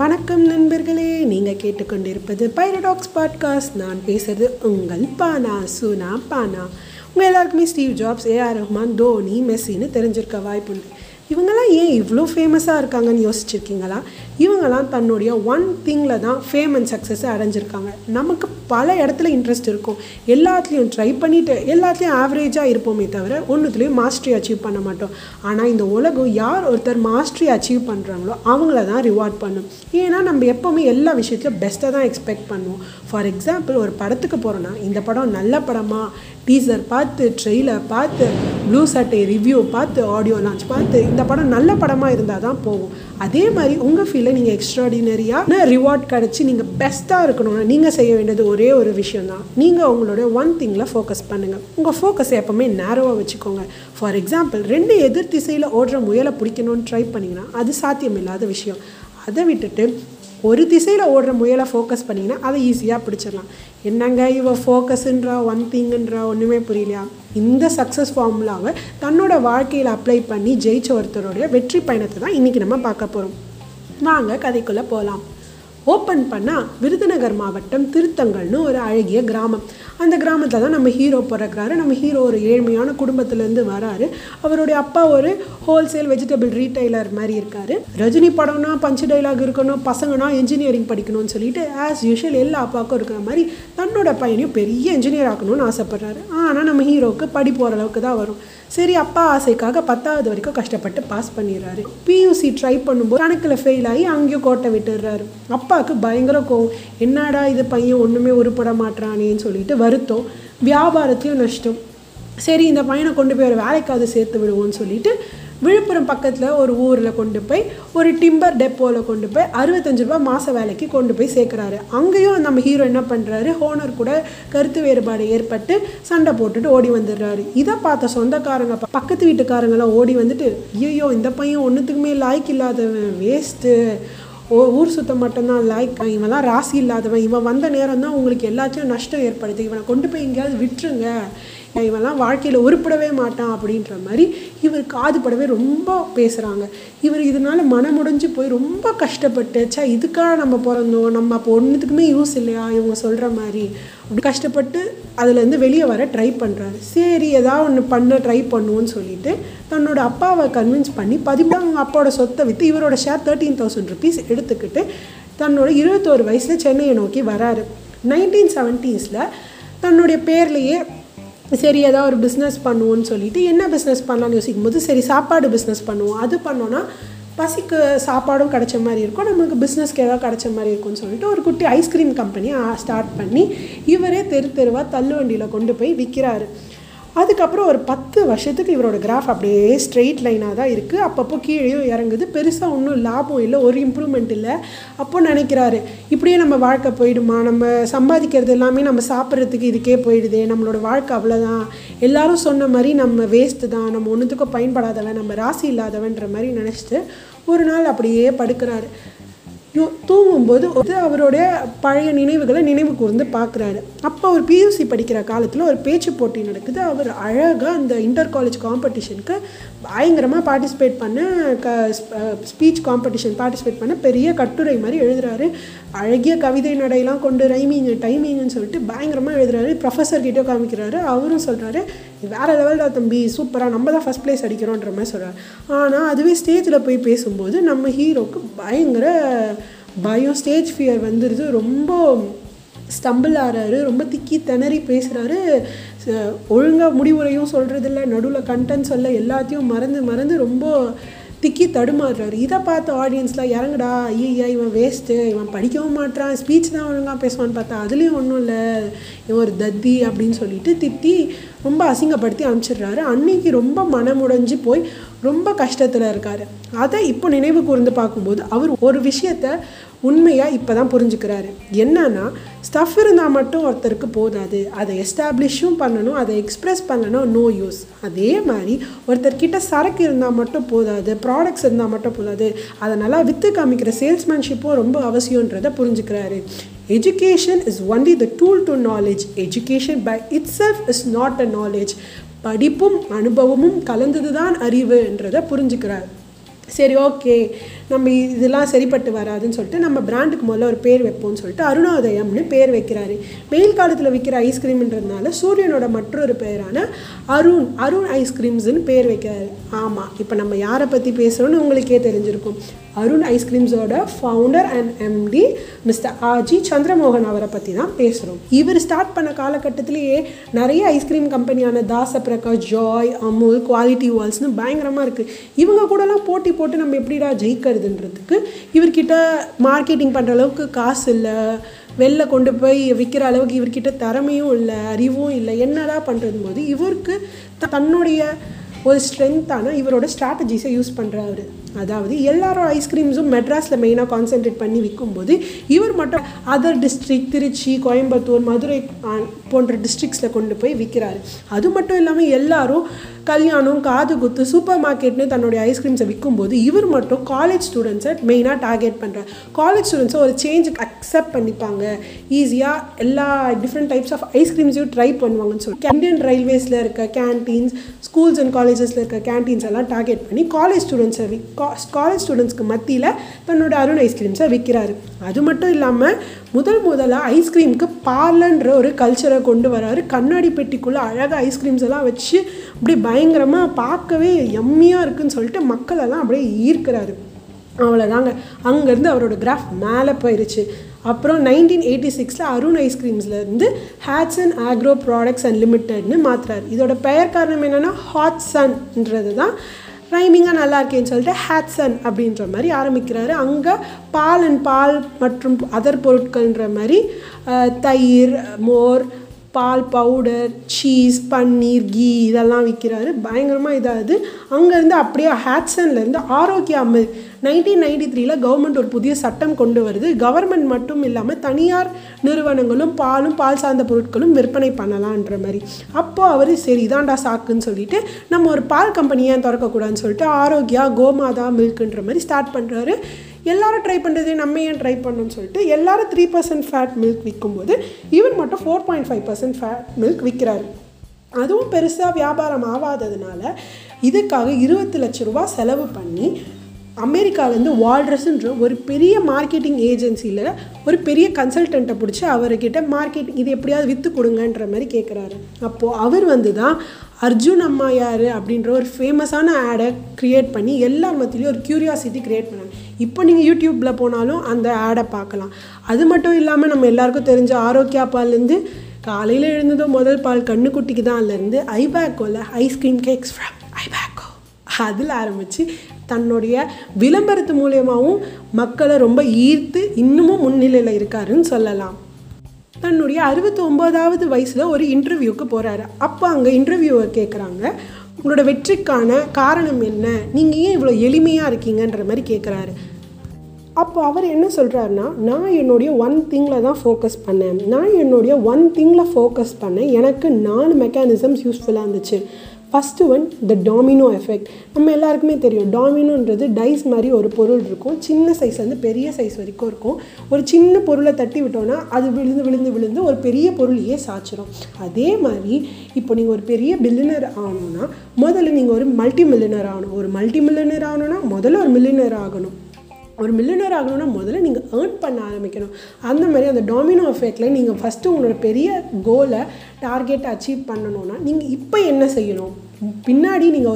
வணக்கம் நண்பர்களே, நீங்கள் கேட்டுக்கொண்டிருப்பது பைரட்டாக்ஸ் பாட்காஸ்ட். நான் பேசுகிறது உங்கள் பானா சுனா பானா. உங்கள் எல்லாருக்குமே Steve Jobs, A R Rahman, Dhoni, மெஸின்னு தெரிஞ்சிருக்க வாய்ப்பு இல்லை. இவங்கெல்லாம் ஏன் இவ்வளோ ஃபேமஸாக இருக்காங்கன்னு யோசிச்சுருக்கீங்களா? இவங்கெல்லாம் தன்னுடைய ஒன் திங்கில் தான் ஃபேம் அண்ட் சக்ஸஸை அடைஞ்சிருக்காங்க. நமக்கு பல இடத்துல இன்ட்ரெஸ்ட் இருக்கும், எல்லாத்துலேயும் ட்ரை பண்ணிவிட்டு எல்லாத்துலேயும் ஆவரேஜாக இருப்போமே தவிர ஒன்றுத்துலேயும் மாஸ்ட்ரி அச்சீவ் பண்ண மாட்டோம். ஆனால் இந்த உலகம் யார் ஒருத்தர் மாஸ்ட்ரி அச்சீவ் பண்ணுறாங்களோ அவங்கள தான் ரிவார்ட் பண்ணும். ஏன்னா நம்ம எப்போவுமே எல்லா விஷயத்துலையும் பெஸ்ட்டாக தான் எக்ஸ்பெக்ட் பண்ணுவோம். ஃபார் எக்ஸாம்பிள், ஒரு படத்துக்கு போகிறோன்னா இந்த படம் நல்ல படமாக டீசர் பார்த்து, ட்ரெய்லர் பார்த்து, ப்ளூ சட்டை ரிவ்யூ பார்த்து, ஆடியோ லான்ச் பார்த்து இந்த படம் நல்ல படமாக இருந்தால் தான் போகும். அதே மாதிரி உங்கள் ஃபீல்டில் நீங்கள் எக்ஸ்ட்ராடினரியான ரிவார்ட் கிடச்சி நீங்கள் பெஸ்ட்டாக இருக்கணும்னா நீங்கள் செய்ய வேண்டியது ஒரே ஒரு விஷயந்தான். நீங்கள் உங்களோட ஒன் திங்கில் ஃபோக்கஸ் பண்ணுங்கள். உங்கள் ஃபோக்கஸை எப்போவுமே நேரோவாக வச்சுக்கோங்க. ஃபார் எக்ஸாம்பிள், ரெண்டு எதிர் திசையில் ஓடுற முயலை பிடிக்கணும்னு ட்ரை பண்ணிங்கன்னா அது சாத்தியமில்லாத விஷயம். அதை விட்டுட்டு ஒரு திசையில் ஓடுற முயலை ஃபோக்கஸ் பண்ணிங்கன்னா அதை ஈஸியாக பிடிச்சிடலாம். என்னங்க இவ ஃபோக்கஸுன்றா ஒன் திங்குன்றா ஒன்றுமே புரியலையா? இந்த சக்ஸஸ் ஃபார்முலாவை தன்னோட வாழ்க்கையில் அப்ளை பண்ணி ஜெயிச்ச ஒருத்தருடைய வெற்றி பயணத்தை தான் இன்றைக்கி நம்ம பார்க்க போகிறோம். வாங்க கதைக்குள்ளே போகலாம். ஓப்பன் பண்ணால் விருதுநகர் மாவட்டம் திருத்தங்கள்னு ஒரு அழகிய கிராமம். அந்த கிராமத்தில் தான் நம்ம ஹீரோ பிறக்கிறாரு. நம்ம ஹீரோ ஒரு ஏழ்மையான குடும்பத்துலேருந்து வராரு. அவருடைய அப்பா ஒரு ஹோல்சேல் வெஜிடபிள் ரீட்டைலர் மாதிரி இருக்கார். ரஜினி படம்னா பஞ்சு டைலாக் இருக்கணும், பசங்கன்னா இன்ஜினியரிங் படிக்கணும்னு சொல்லிட்டு ஆஸ் யூஷுவல் எல்லா அப்பாவுக்கும் இருக்கிற மாதிரி தன்னோட பையனையும் பெரிய இன்ஜினியர் ஆக்கணும்னு ஆசைப்பட்றாரு. ஆனால் நம்ம ஹீரோவுக்கு படி போகிற அளவுக்கு தான் வரும். சரி, அப்பா ஆசைக்காக 10th வரைக்கும் கஷ்டப்பட்டு பாஸ் பண்ணிடுறாரு. பியூசி ட்ரை பண்ணும்போது கணக்கில் ஃபெயில் ஆகி அங்கேயும் கோட்டை விட்டுடுறாரு. அப்பாவுக்கு பயங்கர கோவம், என்னடா இது பையன் ஒன்றுமே உருப்பட மாட்டானேன்னு சொல்லிட்டு வருத்தம். வியாபாரத்தையும் நஷ்டம். சரி, இந்த பையனை கொண்டு போய் ஒரு வேலைக்காவது சேர்த்து விடுவோன்னு சொல்லிட்டு விழுப்புரம் பக்கத்தில் ஒரு ஊரில் கொண்டு போய் ஒரு டிம்பர் டெப்போவில் கொண்டு போய் 65 ரூபா மாத வேலைக்கு கொண்டு போய் சேர்க்குறாரு. அங்கேயும் நம்ம ஹீரோ என்ன பண்ணுறாரு, ஓனர் கூட கருத்து வேறுபாடு ஏற்பட்டு சண்டை போட்டுட்டு ஓடி வந்துடுறாரு. இதை பார்த்த சொந்தக்காரங்க பக்கத்து வீட்டுக்காரங்களாம் ஓடி வந்துட்டு, ஐயோ இந்த பையன் ஒன்றுத்துக்குமே லாய்க்கு இல்லாதவன், வேஸ்ட்டு, ஊர் சுத்தம் மட்டும்தான் லாய்க், இவன்லாம் ராசி இல்லாதவன், இவன் வந்த நேரம் தான் உங்களுக்கு எல்லாத்தையும் நஷ்டம் ஏற்படுது, இவனை கொண்டு போய் எங்கேயாவது விட்டுருங்க, இவெல்லாம் வாழ்க்கையில் உருப்படவே மாட்டான் அப்படின்ற மாதிரி இவர் காதுபடவே ரொம்ப பேசுகிறாங்க. இவர் இதனால் மனமுடைஞ்சு போய் ரொம்ப கஷ்டப்பட்டுச்சா, இதுக்காக நம்ம பிறந்தோம், நம்ம அப்போ ஒன்றுத்துக்குமே யூஸ் இல்லையா இவங்க சொல்கிற மாதிரி அப்படி கஷ்டப்பட்டு அதுலேருந்து வெளியே வர ட்ரை பண்ணுறாரு. சரி, ஏதாவது ஒன்று பண்ண ட்ரை பண்ணுவோன்னு சொல்லிட்டு தன்னோட அப்பாவை கன்வின்ஸ் பண்ணி அவங்க அப்பாவோட சொத்தை விற்று இவரோட ஷேர் 13,000 rupees எடுத்துக்கிட்டு தன்னோட 21 வயசில் சென்னையை நோக்கி வராரு. 1970s தன்னுடைய பேர்லேயே சரி ஏதாவது ஒரு பிஸ்னஸ் பண்ணுவோன்னு சொல்லிட்டு என்ன பிஸ்னஸ் பண்ணலான்னு யோசிக்கும் போது, சரி சாப்பாடு பிஸ்னஸ் பண்ணுவோம், அது பண்ணோன்னா பசிக்கு சாப்பாடும் கிடைச்ச மாதிரி இருக்கும், நமக்கு பிஸ்னஸ்க்கு ஏதாவது கிடைச்ச மாதிரி இருக்கும்னு சொல்லிட்டு ஒரு குட்டி ஐஸ்கிரீம் கம்பெனியை ஸ்டார்ட் பண்ணி இவரே தெருவாக தள்ளுவண்டியில் கொண்டு போய் விற்கிறாரு. அதுக்கப்புறம் ஒரு 10 வருஷத்துக்கு இவரோட கிராஃப் அப்படியே ஸ்ட்ரெயிட் லைனாக தான் இருக்குது. அப்பப்போ கீழேயும் இறங்குது. பெருசாக ஒன்றும் லாபம் இல்லை, ஒரு இம்ப்ரூவ்மெண்ட் இல்லை. அப்போ நினைக்கிறாரு, இப்படியே நம்ம வாழ்க்கை போயிடுமா, நம்ம சம்பாதிக்கிறது எல்லாமே நம்ம சாப்பிட்றதுக்கு இதுக்கே போயிடுதே, நம்மளோட வாழ்க்கை அவ்வளோதான், எல்லாரும் சொன்ன மாதிரி நம்ம வேஸ்ட்டு தான், நம்ம ஒன்றுத்துக்கும் பயன்படாதவன், நம்ம ராசி இல்லாதவன்ற மாதிரி நினச்சிட்டு ஒரு நாள் அப்படியே படுக்கிறாரு. தூங்கும்போது அவருடைய பழைய நினைவுகளை நினைவு கூர்ந்து பார்க்குறாரு. அப்போ அவர் பியூசி படிக்கிற காலத்தில் ஒரு பேச்சு போட்டி நடக்குது. அவர் அழகாக அந்த இன்டர் காலேஜ் காம்படிஷனுக்கு பயங்கரமாக பார்ட்டிசிபேட் பண்ண ஸ்பீச் காம்படிஷன் பார்ட்டிசிபேட் பண்ண பெரிய கட்டுரை மாதிரி எழுதுகிறாரு. அழகிய கவிதை நடையெல்லாம் கொண்டு ரைமிங் டைமிங்னு சொல்லிட்டு பயங்கரமாக எழுதுகிறாரு. ப்ரொஃபஸர்கிட்டே காமிக்கிறாரு. அவரும் சொல்கிறாரு, வேறு லெவலில் தம்பி, சூப்பராக நம்ம தான் ஃபஸ்ட் ப்ளேஸ் அடிக்கிறோன்ற மாதிரி சொல்கிறார். ஆனால் அதுவே ஸ்டேஜில் போய் பேசும்போது நம்ம ஹீரோவுக்கு பயங்கர பயம், ஸ்டேஜ் ஃபியர் வந்துடுது. ரொம்ப ஸ்டம்பிள் ஆகிறாரு, ரொம்ப திக்கி திணறி பேசுகிறாரு. ஒழுங்காக முடிவுரையும் சொல்கிறதில்ல, நடுவில் கண்டென்ட் சொல்ல எல்லாத்தையும் மறந்து ரொம்ப திக்கி தடுமாறுறாரு. இதை பார்த்து ஆடியன்ஸ்லாம், இறங்குடா, ஐயா இவன் வேஸ்ட்டு, இவன் படிக்கவும் மாட்டான், ஸ்பீச் தான் ஒழுங்காக பேசுவான்னு பார்த்தா அதுலேயும் ஒன்றும் இல்லை, இவன் ஒரு தத்தி அப்படின்னு சொல்லிட்டு திட்டி ரொம்ப அசிங்கப்படுத்தி அனுப்பிச்சிடுறாரு. அன்னைக்கு ரொம்ப மனமுடைஞ்சு போய் ரொம்ப கஷ்டத்தில் இருக்கார். அதை இப்போ நினைவு கூர்ந்து பார்க்கும்போது அவர் ஒரு விஷயத்தை உண்மையாக இப்போ தான் புரிஞ்சுக்கிறாரு. என்னன்னா, ஸ்டஃப் இருந்தால் மட்டும் ஒருத்தருக்கு போதாது, அதை எஸ்டாப்ளிஷும் பண்ணணும், அதை எக்ஸ்ப்ரெஸ் பண்ணணும், நோ யூஸ். அதே மாதிரி ஒருத்தர்கிட்ட சரக்கு இருந்தால் மட்டும் போதாது, ப்ராடக்ட்ஸ் இருந்தால் மட்டும் போதாது, அதை நல்லா விற்று காமிக்கிற சேல்ஸ்மேன்ஷிப்பும் ரொம்ப அவசியன்றதை புரிஞ்சுக்கிறாரு. Education is only the tool to knowledge. Education by itself is not a knowledge. படிப்பும் அனுபவமும் கலந்தது தான் அறிவுன்றதை புரிஞ்சுக்கிறார். சரி, ஓகே, நம்ம இதெல்லாம் சரிப்பட்டு வராதுன்னு சொல்லிட்டு நம்ம பிராண்டுக்கு முதல்ல ஒரு பேர் வைப்போம்னு சொல்லிட்டு அருணோதயம்னு பேர் வைக்கிறாரு. வெயில் காலத்தில் விற்கிற ஐஸ்கிரீம்ன்றதுனால சூரியனோட மற்றொரு பேரான அருண் ஐஸ்கிரீம்ஸ்ன்னு பேர் வைக்கிறாரு. ஆமாம், இப்போ நம்ம யாரை பற்றி பேசுகிறோன்னு உங்களுக்கே தெரிஞ்சிருக்கும். அருண் ஐஸ்கிரீம்ஸோட founder and MD mister R G Chandramohan அவரை பற்றி தான் பேசுகிறோம். இவர் ஸ்டார்ட் பண்ண காலகட்டத்திலேயே நிறைய ஐஸ்கிரீம் கம்பெனியான Dasaprakash, Joy, Amul, quality வால்ஸ்னு பயங்கரமாக இருக்குது. இவங்க கூடலாம் போட்டி போட்டு நம்ம எப்படிடா ஜெயிக்கிறதுன்றதுக்கு இவர்கிட்ட மார்க்கெட்டிங் பண்ணுற அளவுக்கு காசு இல்லை, வெளில கொண்டு போய் விற்கிற அளவுக்கு இவர்கிட்ட திறமையும் இல்லை, அறிவும் இல்லை, என்னடா பண்ணுறது போது இவருக்கு தன்னுடைய ஒரு ஸ்ட்ரென்த்தான இவரோட ஸ்ட்ராட்டஜிஸை யூஸ் பண்ணுறாரு. அதாவது எல்லாரோட ஐஸ்கிரீம்ஸும் மெட்ராஸில் மெயினாக கான்சென்ட்ரேட் பண்ணி விற்கும்போது இவர் மட்டும் அதர் டிஸ்ட்ரிக்ட், திருச்சி, கோயம்புத்தூர், மதுரை போன்ற டிஸ்ட்ரிக்ஸில் கொண்டு போய் விற்கிறாரு. அது மட்டும் இல்லாமல் எல்லாரும் கல்யாணம், காது குத்து, சூப்பர் மார்க்கெட்னு தன்னுடைய ஐஸ்கிரீம்ஸை விற்கும்போது இவர் மட்டும் காலேஜ் ஸ்டூடெண்ட்ஸை மெயினாக டார்கெட் பண்ணுறாரு. காலேஜ் ஸ்டூடெண்ட்ஸை ஒரு சேஞ்சுக்கு அக்செப்ட் பண்ணிப்பாங்க, ஈஸியாக எல்லா டிஃப்ரெண்ட் டைப்ஸ் ஆஃப் ஐஸ்கிரீம்ஸையும் ட்ரை பண்ணுவாங்கன்னு சொல்லி இந்தியன் ரயில்வேஸில் இருக்க கேன்டீன்ஸ், ஸ்கூல்ஸ் அண்ட் காலேஜஸில் இருக்க கேன்டீன்ஸ் எல்லாம் டார்கெட் பண்ணி காலேஜ் ஸ்டூடெண்ட்ஸ்க்கு மத்தியில் தன்னோட அருண் ஐஸ்கிரீம்ஸை விற்கிறாரு. அது மட்டும் இல்லாமல் முதலாக ஐஸ்கிரீமுக்கு பார்லன்ற ஒரு கல்ச்சரை கொண்டு வராரு. கண்ணாடி பெட்டிக்குள்ளே அழகாக ஐஸ்கிரீம்ஸ் எல்லாம் வச்சு அப்படியே பயங்கரமாக பார்க்கவே எம்மியாக இருக்குதுன்னு சொல்லிட்டு மக்களெல்லாம் அப்படியே ஈர்க்கிறாரு. அவ்வளோதாங்க, அங்கேருந்து அவரோட கிராஃப் மேலே போயிடுச்சு. அப்புறம் 1986 அருண் ஐஸ்கிரீம்ஸ்லேருந்து hats and agro products and லிமிட்டட்னு மாற்றுறாரு. இதோட பெயர் காரணம் என்னென்னா ஹாட் சன்ன்றது தான், ரைமிங்காக நல்லா இருக்கேன்னு சொல்லிட்டு ஹேட்ஸன் அப்படின்ற மாதிரி ஆரம்பிக்கிறாரு. அங்கே பால் அண்ட் பால் மற்றும் அதர் பொருட்கள்ன்ற மாதிரி தயிர், மோர், பால் பவுடர், சீஸ், பன்னீர், கீ இதெல்லாம் விற்கிறாரு. பயங்கரமாக இதாகுது. அங்கேருந்து அப்படியே ஹேட்ஸன்லேருந்து ஆரோக்கிய அமல் 1993 கவர்மெண்ட் ஒரு புதிய சட்டம் கொண்டு வருது. கவர்மெண்ட் மட்டும் இல்லாமல் தனியார் நிறுவனங்களும் பால் சார்ந்த பொருட்களும் விற்பனை பண்ணலான்ற மாதிரி. அப்போது அவர் சரி இதாண்டா சாக்குன்னு சொல்லிட்டு நம்ம ஒரு பால் கம்பெனியை திறக்கக்கூடாதுன்னு சொல்லிட்டு ஆரோக்கியா கோமாதா மில்க்குன்ற மாதிரி ஸ்டார்ட் பண்ணுறாரு. எல்லாரும் ட்ரை பண்ணுறது, நம்ம ஏன் ட்ரை பண்ணணும்னு சொல்லிட்டு எல்லாரும் 3% ஃபேட் மில்க் விற்கும்போது இவர் மட்டும் 4.5% ஃபேட் மில்க் விற்கிறாரு. அதுவும் பெருசாக வியாபாரம் ஆகாததுனால இதுக்காக 20 லட்ச ரூபா செலவு பண்ணி அமெரிக்காவிலேருந்து வால்ட்ரஸ்ன்ற ஒரு பெரிய மார்க்கெட்டிங் ஏஜென்சியில் ஒரு பெரிய கன்சல்டண்ட்டை பிடிச்சி அவர்கிட்ட மார்க்கெட்டிங் இது எப்படியாவது விற்று கொடுங்கன்ற மாதிரி கேட்குறாரு. அப்போது அவர் வந்து தான் அர்ஜுன் அம்மா யார் அப்படின்ற ஒரு ஃபேமஸான ஆடை க்ரியேட் பண்ணி எல்லார் மத்தியிலையும் ஒரு க்யூரியாசிட்டி க்ரியேட் பண்ணாங்க. இப்போ நீங்கள் யூடியூப்பில் போனாலும் அந்த ஆடை பார்க்கலாம். அது மட்டும் இல்லாமல் நம்ம எல்லாருக்கும் தெரிஞ்ச ஆரோக்கியா பால்லேருந்து காலையில் எழுந்ததோ முதல் பால் கண்ணுக்குட்டிக்கு தான் அதுலேருந்து ஐபேக்கோவில் ஐஸ்கிரீம் கேக்ஸ் ஃப்ரம் ஐபேக்கோ அதில் ஆரம்பித்து தன்னுடைய விளம்பரத்து மூலியமாகவும் மக்களை ரொம்ப ஈர்த்து இன்னமும் முன்னிலையில் இருக்காருன்னு சொல்லலாம். தன்னுடைய 69வது வயசில் ஒரு இன்டர்வியூக்கு போகிறாரு. அப்போ அங்கே இன்டர்வியூவை கேட்குறாங்க, உங்களோட வெற்றிக்கான காரணம் என்ன, நீங்கள் ஏன் இவ்வளோ எளிமையாக இருக்கீங்கன்ற மாதிரி கேட்குறாரு. அப்போ அவர் என்ன சொல்கிறாருன்னா, நான் என்னுடைய ஒன் திங்கில் தான் ஃபோக்கஸ் பண்ணேன், எனக்கு 4 மெக்கானிசம்ஸ் யூஸ்ஃபுல்லாக இருந்துச்சு. First one the domino effect. நம்ம எல்லாருக்குமே தெரியும், டாமினோன்றது டைஸ் மாதிரி ஒரு பொருள் இருக்கும், சின்ன சைஸ்லேருந்து பெரிய சைஸ் வரைக்கும் இருக்கும். ஒரு சின்ன பொருளை தட்டி விட்டோன்னா அது விழுந்து விழுந்து விழுந்து ஒரு பெரிய பொருளையே சாய்ச்சிரும். அதே மாதிரி இப்போ நீங்கள் ஒரு பெரிய பில்லியனர் ஆகணும்னா முதல்ல நீங்கள் ஒரு மல்டி மில்லியனர் ஆகணும், ஒரு மல்டி மில்லியனர் ஆகணும்னா முதல்ல ஒரு மில்லியனர் ஆகணும், ஒரு மில்லியனர் ஆகணும்னா முதல்ல நீங்கள் ஏர்ன் பண்ண ஆரம்பிக்கணும். அந்த மாதிரி அந்த டாமினோ எஃபெக்டில் நீங்கள் ஃபஸ்ட்டு உங்களோட பெரிய கோலை டார்கெட்டை அச்சீவ் பண்ணணுன்னா நீங்கள் இப்போ என்ன செய்யணும், பின்னாடி நீங்கள்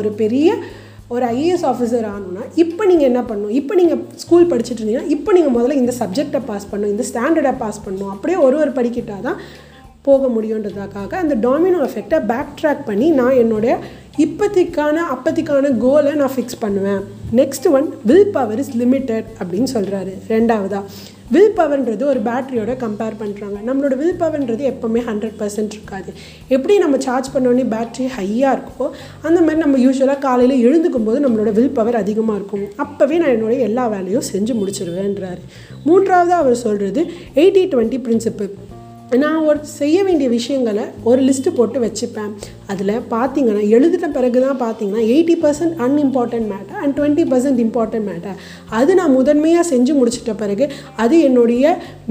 ஒரு ஐஏஎஸ் ஆஃபீஸர் ஆகணுன்னா இப்போ நீங்கள் என்ன பண்ணணும், இப்போ நீங்கள் ஸ்கூல் படிச்சுட்டு இருந்தீங்கன்னா இப்போ நீங்கள் முதல்ல இந்த சப்ஜெக்டை பாஸ் பண்ணணும், இந்த ஸ்டாண்டர்டை பாஸ் பண்ணணும், அப்படியே ஒரு படிக்கிட்டால் தான் போக முடியுன்றதுக்காக அந்த டாமினோ எஃபெக்டை பேக் ட்ராக் பண்ணி நான் என்னுடைய அப்போதைக்கான கோலை நான் ஃபிக்ஸ் பண்ணுவேன். Next one willpower is limited அப்படின்னு சொல்கிறாரு. ரெண்டாவதாக வில் பவர்ன்றது ஒரு பேட்டரியோட கம்பேர் பண்ணுறாங்க. நம்மளோட வில் பவர்ன்றது எப்போவுமே 100% இருக்காது. எப்படி நம்ம சார்ஜ் பண்ணோடனே பேட்ரி ஹையாக இருக்கோ அந்த மாதிரி நம்ம யூஸ்வலாக காலையில் எழுந்துக்கும் போது நம்மளோட வில் பவர் அதிகமாக இருக்கும், அப்போவே நான் என்னோட எல்லா வேலையும் செஞ்சு முடிச்சிடுவேன்றாரு. மூன்றாவது அவர் சொல்கிறது 80/20 பிரின்சிபிள். நான் ஒரு செய்ய வேண்டிய விஷயங்களை ஒரு லிஸ்ட்டு போட்டு வச்சுப்பேன். அதில் பார்த்திங்கன்னா எழுதிட்ட பிறகு தான் பார்த்திங்கன்னா 80% unimportant matter and 20% important matter. அது நான் முதன்மையாக செஞ்சு முடிச்சிட்ட பிறகு அது என்னுடைய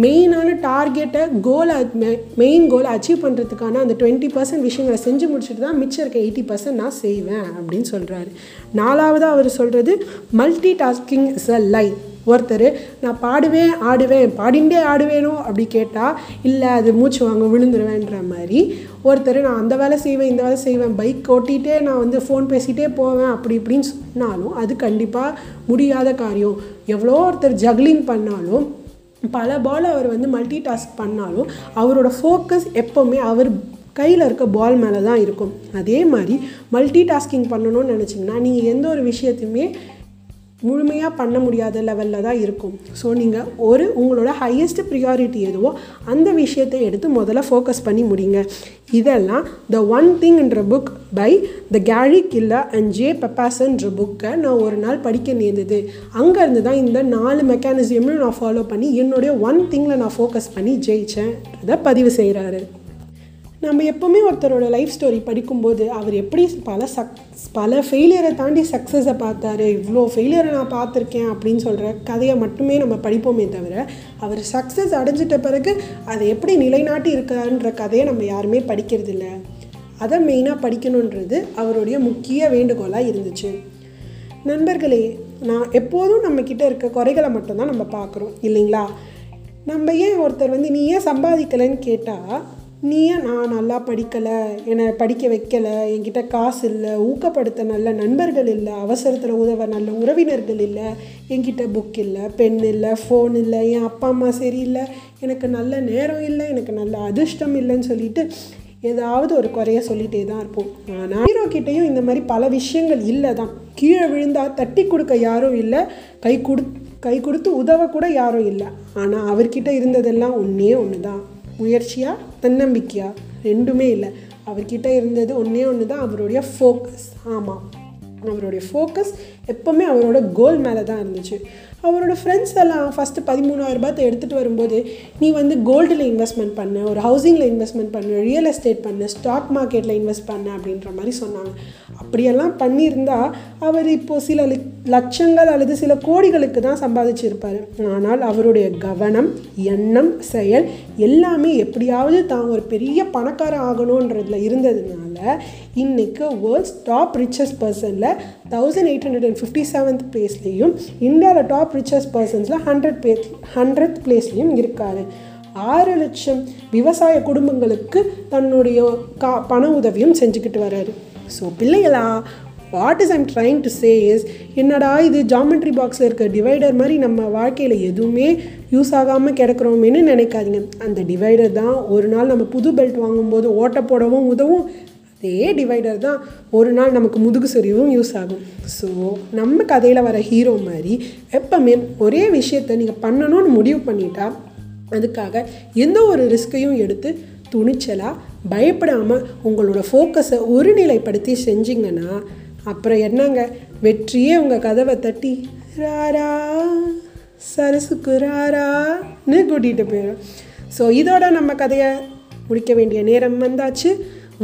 மெயினான டார்கெட்டை கோலை மெயின் கோலை அச்சீவ் பண்ணுறதுக்கான அந்த 20% விஷயங்களை செஞ்சு முடிச்சுட்டு தான் மிச்சம் இருக்க 80% நான் செய்வேன் அப்படின்னு சொல்கிறாரு. 4வது அவர் சொல்கிறது multitasking is a lie. ஒருத்தர் நான் பாடிண்டே ஆடுவேனோ அப்படி கேட்டால் இல்லை அது மூச்சு வாங்க விழுந்துருவேன்ற மாதிரி, ஒருத்தர் நான் அந்த வேலை செய்வேன் இந்த வேலை செய்வேன் பைக் ஓட்டிகிட்டே நான் வந்து ஃபோன் பேசிகிட்டே போவேன் அப்படி இப்படின்னு சொன்னாலும் அது கண்டிப்பாக முடியாத காரியம். எவ்வளோ ஒருத்தர் ஜக்லிங் பண்ணாலும் பல பால் அவர் வந்து மல்டி டாஸ்க் பண்ணாலும் அவரோட ஃபோக்கஸ் எப்போவுமே அவர் கையில் இருக்க பால் மேலே தான் இருக்கும். அதே மாதிரி மல்டி டாஸ்கிங் பண்ணணும்னு நினச்சிங்கன்னா நீங்கள் எந்த ஒரு விஷயத்தையுமே முழுமையாக பண்ண முடியாத லெவலில் தான் இருக்கும். ஸோ நீங்கள் உங்களோட ஹையஸ்ட் ப்ரியாரிட்டி எதுவோ அந்த விஷயத்தை எடுத்து முதல்ல ஃபோக்கஸ் பண்ணி முடிங்க. இதெல்லாம் த ஒன் திங்ன்ற book by the Gary Keller and J பெப்பாசன்ற புக்கை நான் ஒரு நாள் படிக்க நேர்ந்தது. அங்கேருந்து தான் இந்த 4 மெக்கானிசமும் நான் ஃபாலோ பண்ணி என்னுடைய ஒன் திங்கில் நான் ஃபோக்கஸ் பண்ணி ஜெயித்தேன்றதை பதிவு செய்கிறாரு. நம்ம எப்போவுமே ஒருத்தரோட லைஃப் ஸ்டோரி படிக்கும்போது அவர் எப்படி பல ஃபெயிலியரை தாண்டி சக்ஸஸை பார்த்தாரு, இவ்வளோ ஃபெயிலியரை நான் பார்த்துருக்கேன் அப்படின்னு சொல்கிற கதையை மட்டுமே நம்ம படிப்போமே தவிர அவர் சக்ஸஸ் அடைஞ்சிட்ட பிறகு அதை எப்படி நிலைநாட்டி இருக்காருன்ற கதையை நம்ம யாருமே படிக்கிறது இல்லை. அதை மெயினாக படிக்கணுன்றது அவருடைய முக்கிய வேண்டுகோளாக இருந்துச்சு. நண்பர்களே, நான் எப்போதும் நம்மக்கிட்ட இருக்க குறைகளை மட்டும்தான் நம்ம பார்க்குறோம் இல்லைங்களா? நம்ம ஏன் ஒருத்தர் வந்து நீ ஏன் சம்பாதிக்கலைன்னு கேட்டால் நீ ஏன் நான் நல்லா படிக்கலை, என்னை படிக்க வைக்கலை, என்கிட்ட காசு இல்லை, ஊக்கப்படுத்த நல்ல நண்பர்கள் இல்லை, அவசரத்தில் உதவ நல்ல உறவினர்கள் இல்லை, என்கிட்ட புக் இல்லை, பென் இல்லை, ஃபோன் இல்லை, என் அப்பா அம்மா சரியில்லை, எனக்கு நல்ல நேரம் இல்லை, எனக்கு நல்ல அதிர்ஷ்டம் இல்லைன்னு சொல்லிட்டு ஏதாவது ஒரு குறையை சொல்லிகிட்டே தான் இருப்போம். ஆனால் ஹீரோக்கிட்டையும் இந்த மாதிரி பல விஷயங்கள் இல்லை தான். கீழே விழுந்தால் தட்டி கொடுக்க யாரும் இல்லை, கை கொடுத்து உதவக்கூட யாரும் இல்லை. ஆனால் அவர்கிட்ட இருந்ததெல்லாம் ஒன்று தான், முயற்சியாக தன்னம்பிக்கையாக ரெண்டுமே இல்லை. அவர்கிட்ட இருந்தது ஒன்று தான், அவருடைய ஃபோக்கஸ். ஆமாம், அவருடைய ஃபோக்கஸ் எப்போவுமே அவரோட கோல் மேலே தான் இருந்துச்சு. அவரோட ஃப்ரெண்ட்ஸ் எல்லாம் ஃபஸ்ட்டு 13,000 ரூபாய் எடுத்துகிட்டு வரும்போது நீ வந்து கோல்டில் இன்வெஸ்ட்மெண்ட் பண்ணு, ஒரு ஹவுசிங்கில் இன்வெஸ்ட்மெண்ட் பண்ணு, ரியல் எஸ்டேட் பண்ணு, ஸ்டாக் மார்க்கெட்டில் இன்வெஸ்ட் பண்ணு அப்படின்ற மாதிரி சொன்னாங்க. அப்படியெல்லாம் பண்ணியிருந்தால் அவர் இப்போது சில லட்சங்கள் அல்லது சில கோடிகளுக்கு தான் சம்பாதிச்சிருப்பார். ஆனால் அவருடைய கவனம், எண்ணம், செயல் எல்லாமே எப்படியாவது தான் ஒரு பெரிய பணக்காரன் ஆகணுன்றதுல இருந்ததுனால இன்றைக்கு வேர்ல்ட்ஸ் டாப் ரிச்சஸ்ட் பர்சனில் 1857th பிளேஸ்லேயும் இந்தியாவில் டாப் ரிச்சஸ்ட் பர்சன்ஸில் 100th பிளேஸ்லேயும் இருக்கார். 6 லட்சம் விவசாய குடும்பங்களுக்கு தன்னுடைய பண உதவியும் செஞ்சுக்கிட்டு வர்றாரு. ஸோ பிள்ளைகளா, what is I'm trying to say is, என்னடா இது ஜாமெட்ரி பாக்ஸில் இருக்க டிவைடர் மாதிரி நம்ம வாழ்க்கையில் எதுவுமே யூஸ் ஆகாமல் கிடக்கிறோமேனு நினைக்காதீங்க. அந்த டிவைடர் தான் ஒரு நாள் நம்ம புது பெல்ட் வாங்கும்போது ஓட்ட போடவும் உதவும், அதே டிவைடர் தான் ஒரு நாள் நமக்கு முதுகு சொறிவும் யூஸ் ஆகும். ஸோ நம்ம கதையில் வர ஹீரோ மாதிரி எப்போவுமே ஒரே விஷயத்தை நீங்கள் பண்ணணும்னு முடிவு பண்ணிட்டா அதுக்காக எந்த ஒரு ரிஸ்க்கையும் எடுத்து துணிச்சலாக பயப்படாமல் உங்களோட ஃபோக்கஸை ஒருநிலைப்படுத்தி செஞ்சிங்கன்னா அப்புறம் என்னங்க, வெற்றியே உங்கள் கதவை தட்டி ராரா சரசுக்கு ராரான்னு கூட்டிகிட்டு போயிடும். ஸோ இதோட நம்ம கதையை முடிக்க வேண்டிய நேரம் வந்தாச்சு.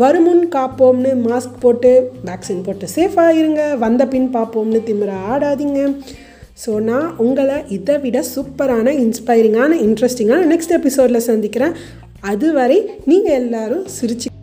வருமுன் காப்போம்னு மாஸ்க் போட்டு வேக்சின் போட்டு சேஃபாக இருங்க. வந்த பின் பார்ப்போம்னு திமிர ஆடாதீங்க. ஸோ நான் உங்களை இதை விட சூப்பரான இன்ஸ்பைரிங்கான இன்ட்ரெஸ்டிங்கான நெக்ஸ்ட் எபிசோடில் சந்திக்கிறேன். அதுவரை நீங்கள் எல்லோரும் சிரிச்சு